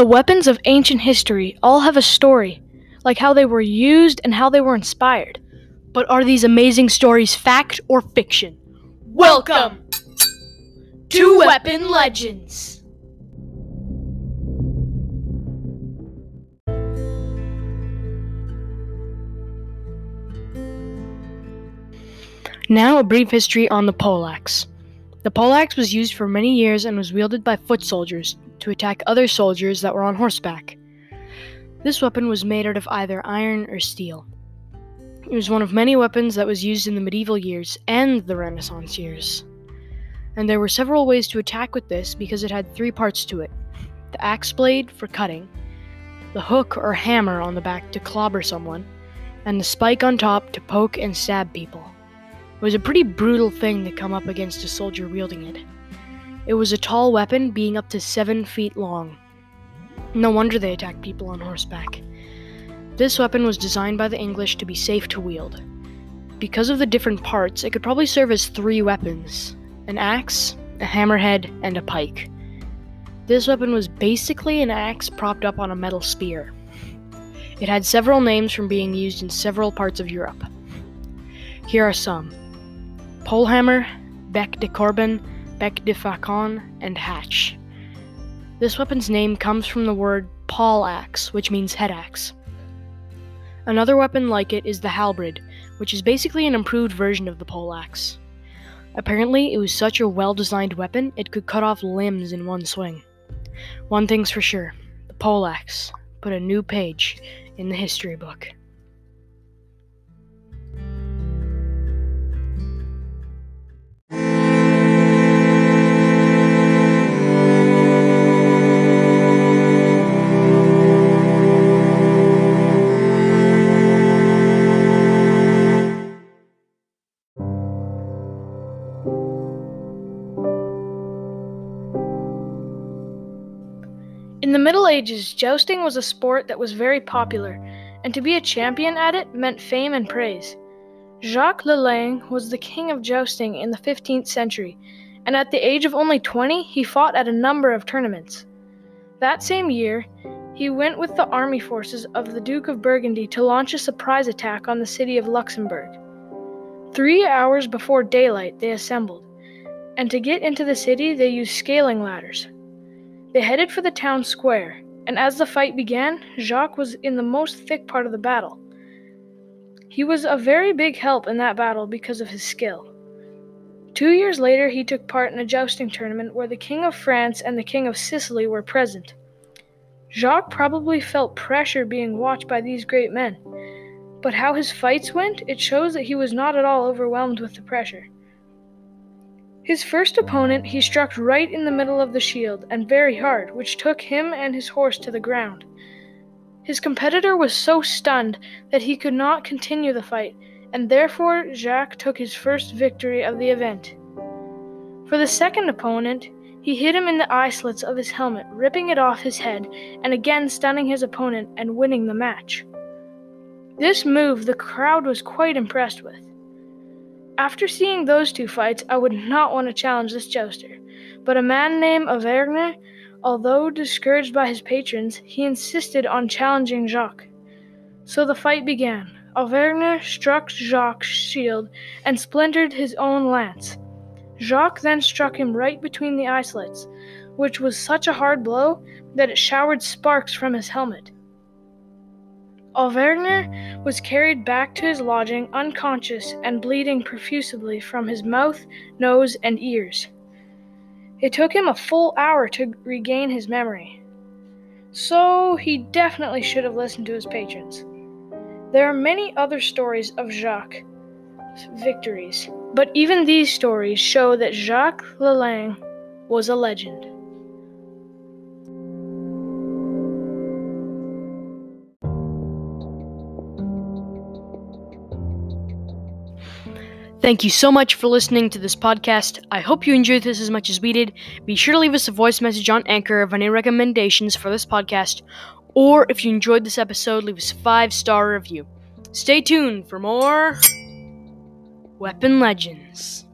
The weapons of ancient history all have a story, like how they were used and how they were inspired. But are these amazing stories fact or fiction? Welcome to Weapon Legends! Now a brief history on the poleaxe. The poleaxe was used for many years and was wielded by foot soldiers to attack other soldiers that were on horseback. This weapon was made out of either iron or steel. It was one of many weapons that was used in the medieval years and the Renaissance years. And there were several ways to attack with this because it had three parts to it. The axe blade for cutting, the hook or hammer on the back to clobber someone, and the spike on top to poke and stab people. It was a pretty brutal thing to come up against a soldier wielding it. It was a tall weapon, being up to 7 feet long. No wonder they attacked people on horseback. This weapon was designed by the English to be safe to wield. Because of the different parts, it could probably serve as three weapons: an axe, a hammerhead, and a pike. This weapon was basically an axe propped up on a metal spear. It had several names from being used in several parts of Europe. Here are some: Polehammer, Bec de Corbin, Bec de Facon, and hatch. This weapon's name comes from the word poleaxe, which means head axe. Another weapon like it is the halbrid, which is basically an improved version of the poleaxe. Apparently, it was such a well-designed weapon, it could cut off limbs in one swing. One thing's for sure, the poleaxe put a new page in the history book. In the Middle Ages, jousting was a sport that was very popular, and to be a champion at it meant fame and praise. Jacques Lalaing was the king of jousting in the 15th century, and at the age of only 20, he fought at a number of tournaments. That same year, he went with the army forces of the Duke of Burgundy to launch a surprise attack on the city of Luxembourg. 3 hours before daylight, they assembled, and to get into the city, they used scaling ladders. They headed for the town square, and as the fight began, Jacques was in the most thick part of the battle. He was a very big help in that battle because of his skill. 2 years later, he took part in a jousting tournament where the King of France and the King of Sicily were present. Jacques probably felt pressure being watched by these great men, but how his fights went, it shows that he was not at all overwhelmed with the pressure. His first opponent he struck right in the middle of the shield and very hard, which took him and his horse to the ground. His competitor was so stunned that he could not continue the fight, and therefore Jacques took his first victory of the event. For the second opponent, he hit him in the eye slits of his helmet, ripping it off his head and again stunning his opponent and winning the match. This move the crowd was quite impressed with. After seeing those two fights, I would not want to challenge this jouster, but a man named Auvergne, although discouraged by his patrons, he insisted on challenging Jacques. So the fight began. Auvergne struck Jacques' shield and splintered his own lance. Jacques then struck him right between the eye slits, which was such a hard blow that it showered sparks from his helmet. Auvergne was carried back to his lodging unconscious and bleeding profusely from his mouth, nose, and ears. It took him a full hour to regain his memory. So he definitely should have listened to his patrons. There are many other stories of Jacques' victories, but even these stories show that Jacques Lalaing was a legend. Thank you so much for listening to this podcast. I hope you enjoyed this as much as we did. Be sure to leave us a voice message on Anchor of any recommendations for this podcast, or if you enjoyed this episode, leave us a 5-star review. Stay tuned for more Weapon Legends.